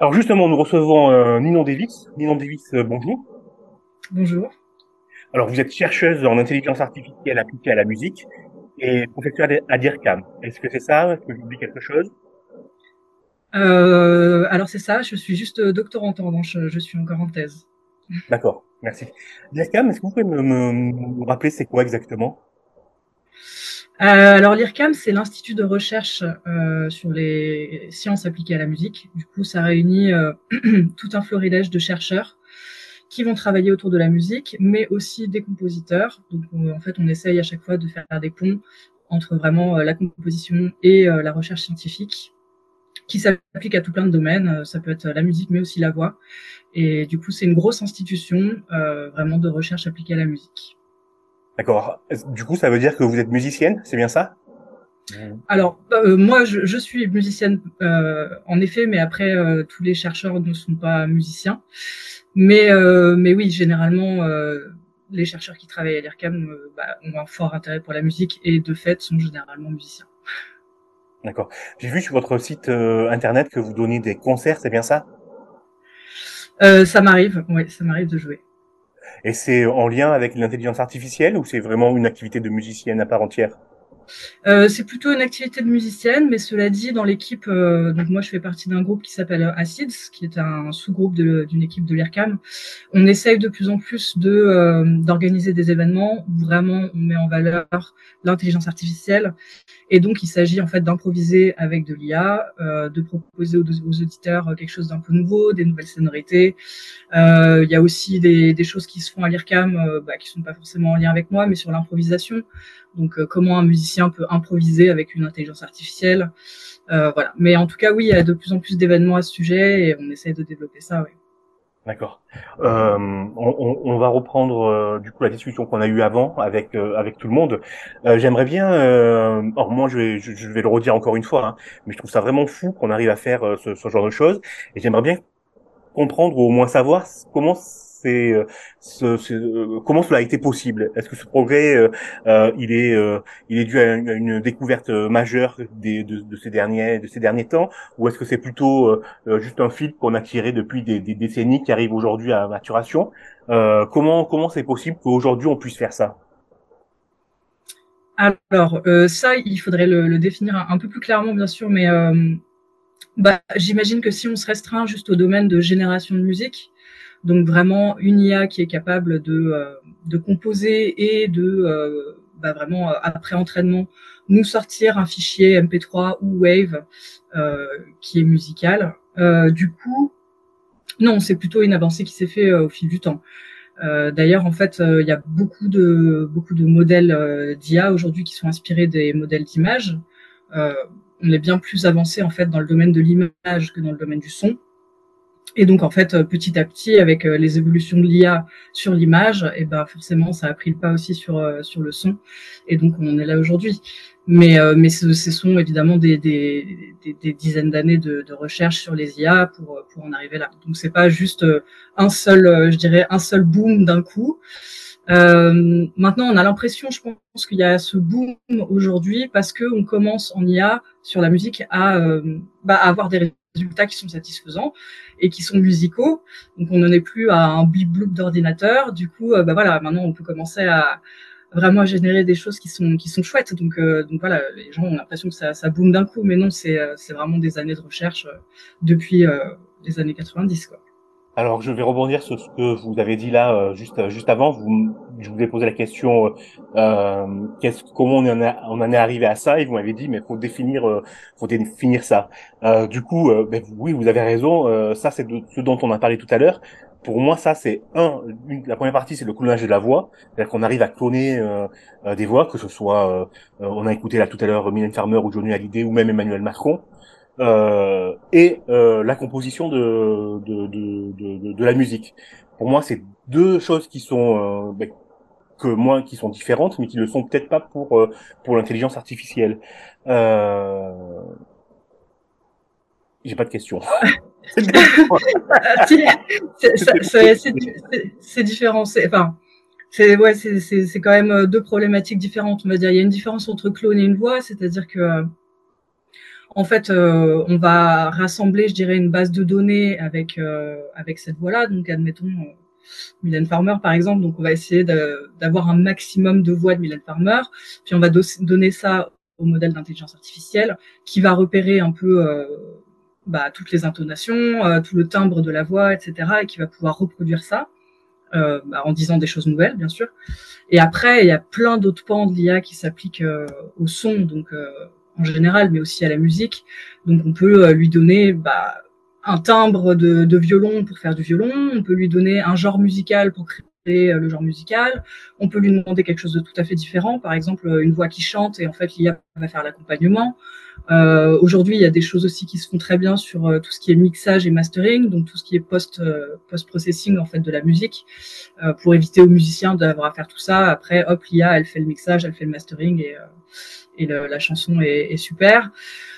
Alors justement, nous recevons Ninon Devis. Ninon Devis, bonjour. Bonjour. Alors vous êtes chercheuse en intelligence artificielle appliquée à la musique et professeure à l'IRCAM. Est-ce que c'est ça? Est-ce que j'oublie quelque chose? Alors c'est ça, je suis juste doctorante en revanche, je suis encore en thèse. D'accord, merci. L'IRCAM, est-ce que vous pouvez me rappeler c'est quoi exactement? Alors l'IRCAM, c'est l'Institut de recherche sur les sciences appliquées à la musique. Du coup, ça réunit tout un florilège de chercheurs qui vont travailler autour de la musique, mais aussi des compositeurs. Donc en fait, on essaye à chaque fois de faire des ponts entre vraiment la composition et la recherche scientifique, qui s'applique à tout plein de domaines. Ça peut être la musique, mais aussi la voix. Et du coup, c'est une grosse institution vraiment de recherche appliquée à la musique. D'accord. Du coup, ça veut dire que vous êtes musicienne, c'est bien ça? Alors, moi, je suis musicienne, en effet, mais après, tous les chercheurs ne sont pas musiciens. Mais oui, généralement, les chercheurs qui travaillent à l'IRCAM ont un fort intérêt pour la musique et, de fait, sont généralement musiciens. D'accord. J'ai vu sur votre site internet que vous donnez des concerts, c'est bien ça? Ça m'arrive, oui, ça m'arrive de jouer. Et c'est en lien avec l'intelligence artificielle ou c'est vraiment une activité de musicienne à part entière? C'est plutôt une activité de musicienne, mais cela dit, dans l'équipe, donc moi je fais partie d'un groupe qui s'appelle Acids, qui est un sous-groupe d'une équipe de l'IRCAM. On essaye de plus en plus d'organiser des événements où vraiment on met en valeur l'intelligence artificielle. Et donc il s'agit en fait d'improviser avec de l'IA, de proposer aux auditeurs quelque chose d'un peu nouveau, des nouvelles sonorités. Il y a aussi des choses qui se font à l'IRCAM qui sont pas forcément en lien avec moi, mais sur l'improvisation. Donc comment un musicien peut improviser avec une intelligence artificielle, voilà. Mais en tout cas, oui, il y a de plus en plus d'événements à ce sujet et on essaie de développer ça, oui. D'accord. On va reprendre du coup la discussion qu'on a eue avant avec tout le monde. J'aimerais bien, alors moi je vais le redire encore une fois, hein, mais je trouve ça vraiment fou qu'on arrive à faire ce genre de choses et j'aimerais bien comprendre ou au moins savoir comment comment cela a été possible. Est-ce que ce progrès il est dû à une découverte majeure de ces derniers temps, ou est-ce que c'est plutôt juste un fil qu'on a tiré depuis des décennies qui arrive aujourd'hui à maturation? Comment c'est possible qu'aujourd'hui on puisse faire ça? Alors ça, il faudrait le définir un peu plus clairement, bien sûr, mais j'imagine que si on se restreint juste au domaine de génération de musique, donc vraiment une IA qui est capable de composer et vraiment après entraînement nous sortir un fichier MP3 ou Wave qui est musical. Du coup, non, c'est plutôt une avancée qui s'est faite au fil du temps. D'ailleurs, en fait, il y a beaucoup de modèles d'IA aujourd'hui qui sont inspirés des modèles d'images. On est bien plus avancé en fait dans le domaine de l'image que dans le domaine du son. Et donc, en fait, petit à petit, avec les évolutions de l'IA sur l'image, et forcément, ça a pris le pas aussi sur le son. Et donc, on est là aujourd'hui. Mais ce sont évidemment des dizaines d'années de recherche sur les IA pour en arriver là. Donc, c'est pas juste un seul boom d'un coup. Maintenant, on a l'impression, je pense, qu'il y a ce boom aujourd'hui parce que on commence en IA sur la musique à avoir des résultats qui sont satisfaisants et qui sont musicaux. Donc, on n'en est plus à un blip-bloop d'ordinateur. Du coup, maintenant, on peut commencer à vraiment générer des choses qui sont chouettes. Donc voilà, les gens ont l'impression que ça boom d'un coup. Mais non, c'est vraiment des années de recherche depuis les années 90, quoi. Alors, je vais rebondir sur ce que vous avez dit là, juste avant. Je vous ai posé la question, comment on en est arrivé à ça, et vous m'avez dit, mais faut définir ça. Du coup, oui, vous avez raison. Ça, c'est ce dont on a parlé tout à l'heure. Pour moi, ça, c'est la première partie, c'est le clonage de la voix. C'est-à-dire qu'on arrive à cloner des voix, que ce soit, on a écouté là tout à l'heure Mylène Farmer ou Johnny Hallyday ou même Emmanuel Macron. La composition de la musique. Pour moi, c'est deux choses qui sont qui sont différentes, mais qui ne le sont peut-être pas pour l'intelligence artificielle. J'ai pas de questions. C'est différent. C'est quand même deux problématiques différentes. On va dire, il y a une différence entre cloner une voix, c'est-à-dire que En fait, on va rassembler, je dirais, une base de données avec avec cette voie-là. Donc, admettons Mylène Farmer, par exemple. Donc, on va essayer d'avoir un maximum de voix de Mylène Farmer. Puis, on va donner ça au modèle d'intelligence artificielle qui va repérer un peu toutes les intonations, tout le timbre de la voix, etc. et qui va pouvoir reproduire ça en disant des choses nouvelles, bien sûr. Et après, il y a plein d'autres pans de l'IA qui s'appliquent au son, donc en général, mais aussi à la musique. Donc, on peut lui donner un timbre de violon pour faire du violon, on peut lui donner un genre musical pour créer le genre musical, on peut lui demander quelque chose de tout à fait différent, par exemple une voix qui chante et en fait l'IA va faire l'accompagnement. Aujourd'hui, il y a des choses aussi qui se font très bien sur tout ce qui est mixage et mastering, donc tout ce qui est post-processing en fait de la musique, pour éviter aux musiciens d'avoir à faire tout ça. Après, hop, l'IA, elle fait le mixage, elle fait le mastering et la chanson est super.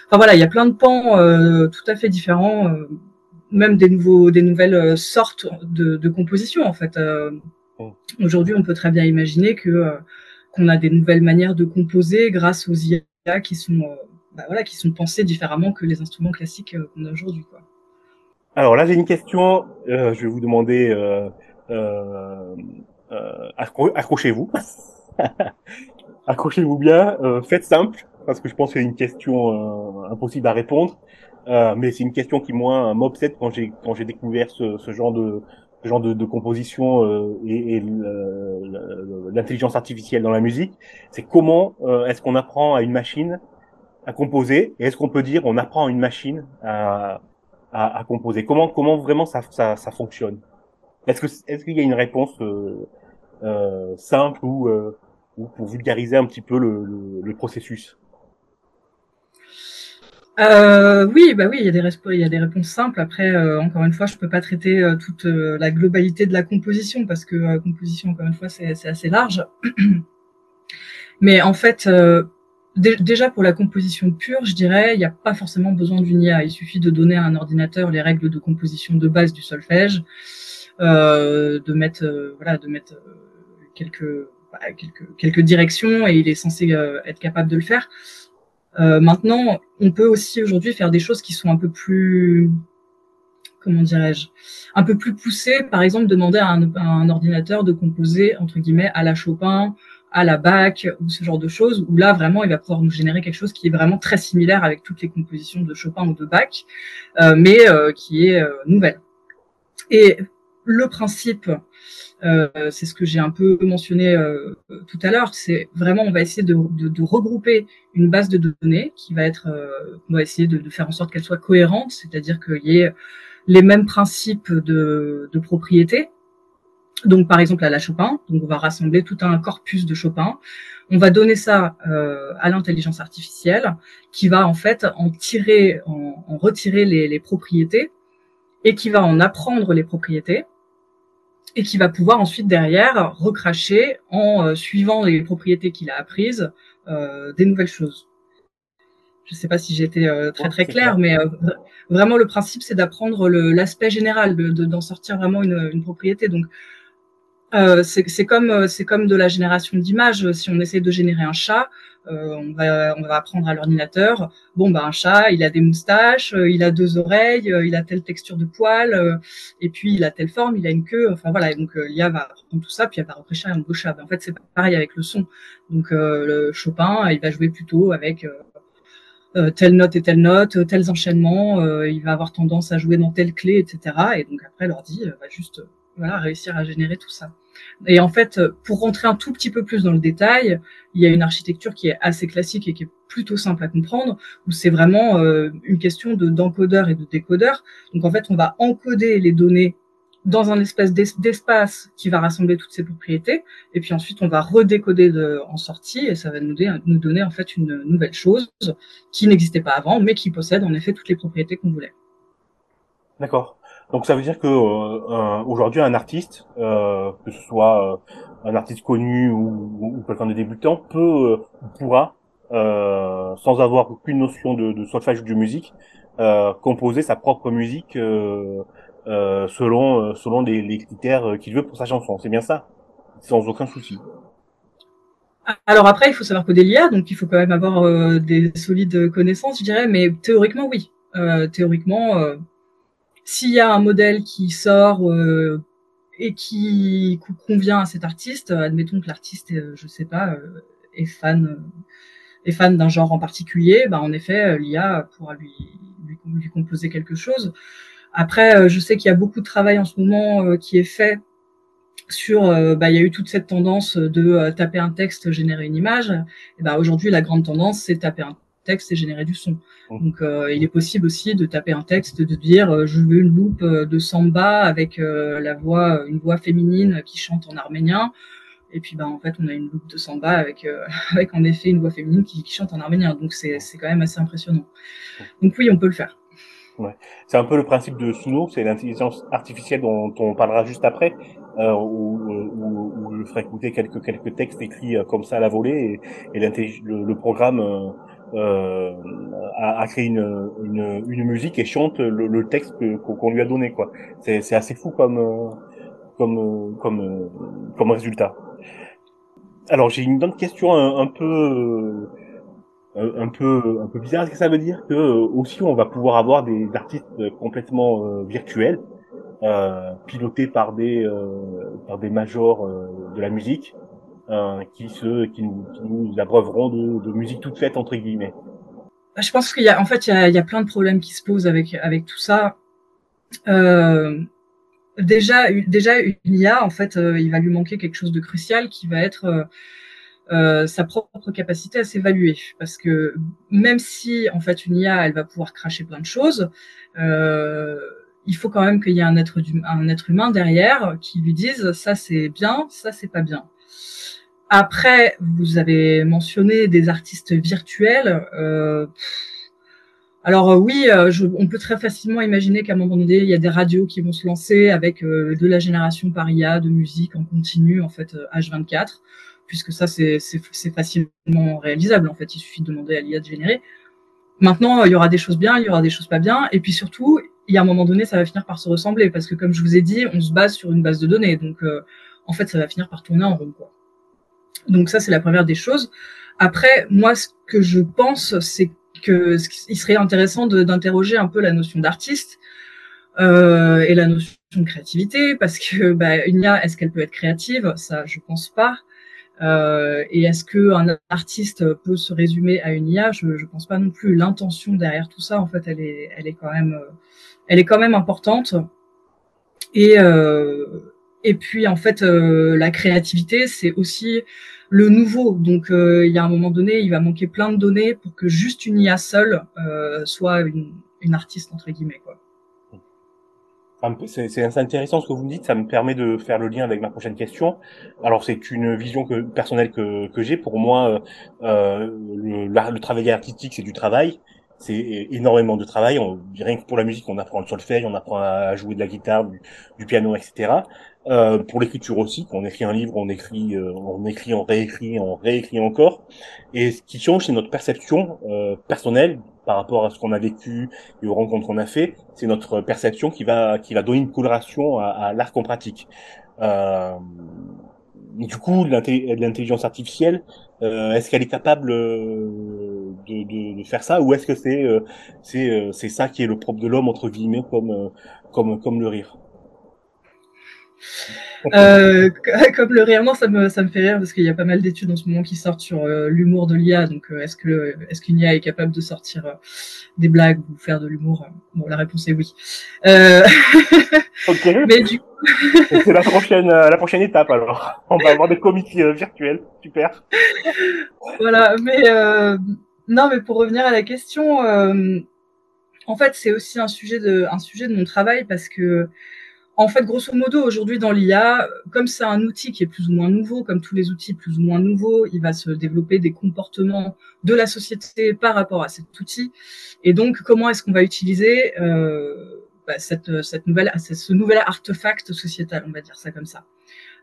Enfin voilà, il y a plein de pans tout à fait différents, même des nouvelles sortes de compositions en fait. Aujourd'hui, on peut très bien imaginer qu'on a des nouvelles manières de composer grâce aux IA qui sont qui sont pensées différemment que les instruments classiques qu'on a aujourd'hui, quoi. Alors là, j'ai une question. Je vais vous demander, accrochez-vous. Accrochez-vous bien, faites simple, parce que je pense que c'est une question impossible à répondre, mais c'est une question qui moi m'obsède quand j'ai découvert ce genre de composition et l'intelligence artificielle dans la musique. C'est comment est-ce qu'on apprend à une machine à composer, et est-ce qu'on peut dire on apprend à une machine à composer? Comment vraiment ça fonctionne? Est-ce qu'il y a une réponse simple ou pour vulgariser un petit peu le processus? Oui, il y a des réponses simples. Après, encore une fois, je peux pas traiter toute la globalité de la composition parce que composition, encore une fois, c'est assez large. Mais en fait, déjà pour la composition pure, je dirais, il n'y a pas forcément besoin d'une IA. Il suffit de donner à un ordinateur les règles de composition de base du solfège, de mettre quelques directions et il est censé être capable de le faire. Maintenant, on peut aussi aujourd'hui faire des choses qui sont un peu plus, comment dirais-je, un peu plus poussées. Par exemple, demander à un ordinateur de composer, entre guillemets, à la Chopin, à la Bach, ou ce genre de choses, où là, vraiment, il va pouvoir nous générer quelque chose qui est vraiment très similaire avec toutes les compositions de Chopin ou de Bach, mais qui est nouvelle. Et le principe, c'est ce que j'ai un peu mentionné tout à l'heure, c'est vraiment on va essayer de regrouper une base de données qui va être, on va essayer de faire en sorte qu'elle soit cohérente, c'est-à-dire qu'il y ait les mêmes principes de propriété. Donc par exemple à la Chopin, donc on va rassembler tout un corpus de Chopin, on va donner ça à l'intelligence artificielle qui va en fait en retirer les propriétés et qui va en apprendre les propriétés, et qui va pouvoir ensuite derrière recracher en suivant les propriétés qu'il a apprises des nouvelles choses. Je ne sais pas si j'ai été très claire, mais vraiment le principe c'est d'apprendre l'aspect général, d'en sortir vraiment une propriété. Donc c'est comme de la génération d'images. Si on essaie de générer un chat, on va apprendre à l'ordinateur, un chat, il a des moustaches, il a deux oreilles, il a telle texture de poil, et puis il a telle forme, il a une queue, enfin voilà. Et donc l'IA va prendre tout ça, puis elle va recracher un beau chat. En fait, c'est pareil avec le son. Donc le Chopin, il va jouer plutôt avec telle note et telle note, tels enchaînements, il va avoir tendance à jouer dans telle clé, etc. Et donc après, l'ordi va juste réussir à générer tout ça. Et en fait, pour rentrer un tout petit peu plus dans le détail, il y a une architecture qui est assez classique et qui est plutôt simple à comprendre, où c'est vraiment une question d'encodeur et de décodeur. Donc en fait, on va encoder les données dans un espèce d'espace qui va rassembler toutes ces propriétés, et puis ensuite on va redécoder en sortie, et ça va nous donner en fait une nouvelle chose qui n'existait pas avant, mais qui possède en effet toutes les propriétés qu'on voulait. D'accord. Donc ça veut dire que aujourd'hui un artiste, que ce soit un artiste connu ou quelqu'un de débutant, pourra, sans avoir aucune notion de solfège ou de musique, composer sa propre musique selon les critères qu'il veut pour sa chanson. C'est bien ça, sans aucun souci. Alors après, il faut savoir coder l'IA, donc il faut quand même avoir des solides connaissances, je dirais, mais théoriquement, oui. Théoriquement, s'il y a un modèle qui sort et qui convient à cet artiste, admettons que l'artiste, je sais pas, est fan d'un genre en particulier, bah, en effet, l'IA pourra lui composer quelque chose. Après, je sais qu'il y a beaucoup de travail en ce moment qui est fait sur, bah, il y a eu toute cette tendance de taper un texte, générer une image. Et bah, aujourd'hui, la grande tendance, c'est taper un texte et générer du son. Donc, il est possible aussi de taper un texte, de dire je veux une loupe de samba avec une voix féminine qui chante en arménien. Et puis, bah, en fait, on a une loupe de samba avec en effet une voix féminine qui chante en arménien. Donc, c'est quand même assez impressionnant. Donc, oui, on peut le faire. Ouais. C'est un peu le principe de Suno, c'est l'intelligence artificielle dont on parlera juste après, où je ferai écouter quelques textes écrits comme ça à la volée, et le programme a créé une musique et chante le texte qu'on lui a donné, quoi. C'est assez fou comme résultat. Alors j'ai une autre question un peu bizarre. Est-ce que ça veut dire que aussi on va pouvoir avoir des artistes complètement virtuels, pilotés par des majors de la musique, qui nous abreuveront de musique toute faite entre guillemets? Je pense qu'il y a en fait il y a plein de problèmes qui se posent avec tout ça. Déjà une IA, en fait, il va lui manquer quelque chose de crucial qui va être sa propre capacité à s'évaluer, parce que même si en fait une IA elle va pouvoir cracher plein de choses, il faut quand même qu'il y ait un être humain derrière qui lui dise ça c'est bien, ça c'est pas bien. Après, vous avez mentionné des artistes virtuels. Alors oui, on peut très facilement imaginer qu'à un moment donné, il y a des radios qui vont se lancer avec de la génération par IA de musique en continu en fait H24. Puisque ça, c'est facilement réalisable. En fait, il suffit de demander à l'IA de générer. Maintenant, il y aura des choses bien, il y aura des choses pas bien. Et puis surtout, il y a un moment donné, ça va finir par se ressembler. Parce que comme je vous ai dit, on se base sur une base de données. Donc, en fait, ça va finir par tourner en rond, quoi. Donc ça, c'est la première des choses. Après, moi, ce que je pense, c'est qu'il serait intéressant d'interroger un peu la notion d'artiste et la notion de créativité. Parce que bah, une IA, est-ce qu'elle peut être créative? Ça, je pense pas. Et est-ce qu'un artiste peut se résumer à une IA? Je pense pas non plus. L'intention derrière tout ça, en fait, elle est quand même importante. Et puis, en fait, la créativité, c'est aussi le nouveau. Donc, il y a un moment donné, il va manquer plein de données pour que juste une IA seule soit une artiste, entre guillemets, quoi. C'est intéressant ce que vous me dites, ça me permet de faire le lien avec ma prochaine question. Alors c'est une vision personnelle que j'ai. Pour moi, le travail artistique, c'est du travail, c'est énormément de travail. Rien que pour la musique, on apprend le solfège, on apprend à jouer de la guitare, du piano, etc. Pour l'écriture aussi, quand on écrit un livre, on réécrit encore. Et ce qui change, c'est notre perception personnelle par rapport à ce qu'on a vécu et aux rencontres qu'on a fait. C'est notre perception qui va donner une coloration à l'art qu'on pratique. Du coup, l'intelligence artificielle, est-ce qu'elle est capable de faire ça, ou est-ce que c'est ça qui est le propre de l'homme, entre guillemets, comme le rire? Comme le rire, non, ça me fait rire parce qu'il y a pas mal d'études en ce moment qui sortent sur l'humour de l'IA. Donc, est-ce qu'une IA est capable de sortir des blagues ou faire de l'humour? Bon, la réponse est oui. Okay. Mais du coup, c'est la prochaine étape. Alors, on va avoir des comiques virtuels, super. Voilà, mais non, mais pour revenir à la question, en fait, c'est aussi un sujet de mon travail parce que. En fait, grosso modo, aujourd'hui dans l'IA, comme c'est un outil qui est plus ou moins nouveau, comme tous les outils plus ou moins nouveaux, il va se développer des comportements de la société par rapport à cet outil. Et donc, comment est-ce qu'on va utiliser ce nouvel artefact sociétal, on va dire ça comme ça.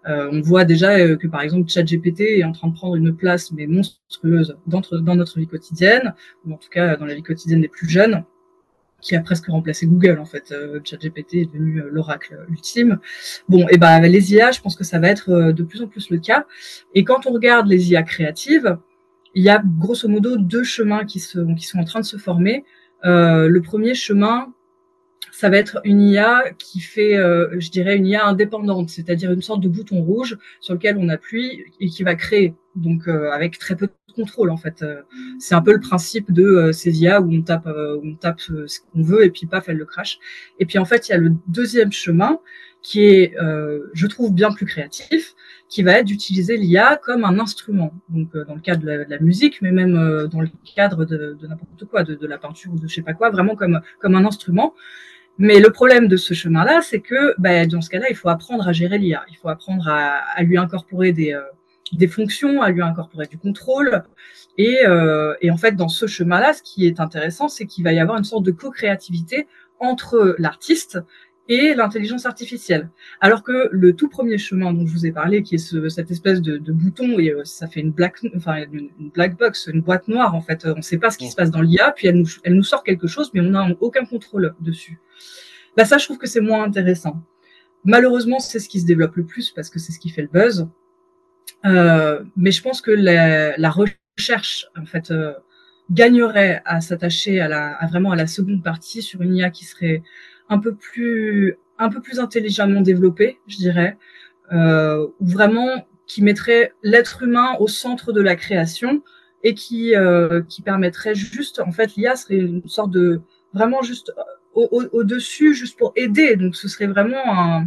On voit déjà que, par exemple, ChatGPT est en train de prendre une place mais monstrueuse dans notre vie quotidienne, ou en tout cas dans la vie quotidienne des plus jeunes. qui a presque remplacé Google, en fait. ChatGPT est devenu l'oracle ultime. Bon, et ben les IA, je pense que ça va être de plus en plus le cas. Et quand on regarde les IA créatives, il y a grosso modo deux chemins qui sont en train de se former. Le premier chemin, ça va être une IA qui fait, je dirais, une IA indépendante, c'est-à-dire une sorte de bouton rouge sur lequel on appuie et qui va créer, donc avec très peu de contrôle en fait. C'est un peu le principe de ces IA où on tape ce qu'on veut et puis paf, elle le crache. Et puis en fait, il y a le deuxième chemin qui est, je trouve, bien plus créatif, qui va être d'utiliser l'IA comme un instrument, donc dans le cadre de la musique, mais même dans le cadre de n'importe quoi, de la peinture ou de je sais pas quoi, vraiment comme un instrument. Mais le problème de ce chemin-là, c'est que dans ce cas-là, il faut apprendre à gérer l'IA. Il faut apprendre à lui incorporer des fonctions, à lui incorporer du contrôle. Et en fait, dans ce chemin-là, ce qui est intéressant, c'est qu'il va y avoir une sorte de co-créativité entre l'artiste et l'intelligence artificielle. Alors que le tout premier chemin dont je vous ai parlé, qui est cette espèce de bouton, et ça fait une black box, une boîte noire en fait, on ne sait pas ce qui se passe dans l'IA, puis elle nous sort quelque chose, mais on n'a aucun contrôle dessus. Bah ça, je trouve que c'est moins intéressant. Malheureusement, c'est ce qui se développe le plus, parce que c'est ce qui fait le buzz. Mais je pense que la recherche, en fait, gagnerait à s'attacher à vraiment à la seconde partie, sur une IA qui serait un peu plus intelligemment développé, je dirais, vraiment qui mettrait l'être humain au centre de la création et qui permettrait juste, en fait, l'IA serait une sorte de, vraiment juste au-dessus, juste pour aider. Donc, ce serait vraiment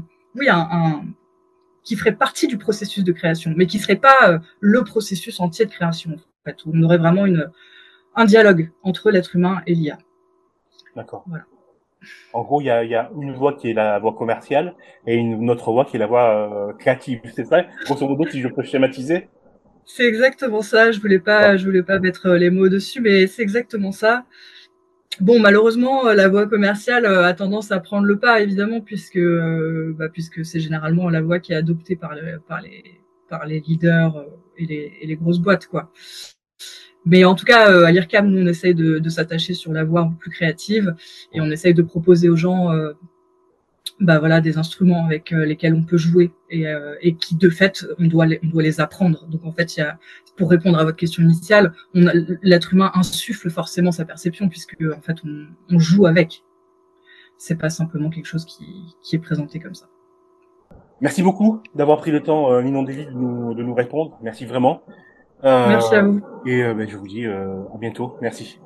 qui ferait partie du processus de création, mais qui serait pas le processus entier de création, en fait, où on aurait vraiment un dialogue entre l'être humain et l'IA. D'accord. Voilà. En gros, il y a une voie qui est la voie commerciale et une autre voie qui est la voie créative. C'est ça, grosso modo, si je peux schématiser. C'est exactement ça. Je voulais pas mettre les mots dessus, mais c'est exactement ça. Bon, malheureusement, la voie commerciale a tendance à prendre le pas, évidemment, puisque c'est généralement la voie qui est adoptée par les leaders et les grosses boîtes, quoi. Mais en tout cas, à l'IRCAM, nous, on essaye de s'attacher sur la voie un peu plus créative et on essaye de proposer aux gens des instruments avec lesquels on peut jouer et qui, de fait, on doit les apprendre. Donc, en fait, pour répondre à votre question initiale, l'être humain insuffle forcément sa perception puisque, en fait, on joue avec. C'est pas simplement quelque chose qui est présenté comme ça. Merci beaucoup d'avoir pris le temps, Ninon Devis, de nous répondre. Merci vraiment. Merci à vous. Et je vous dis à bientôt. Merci.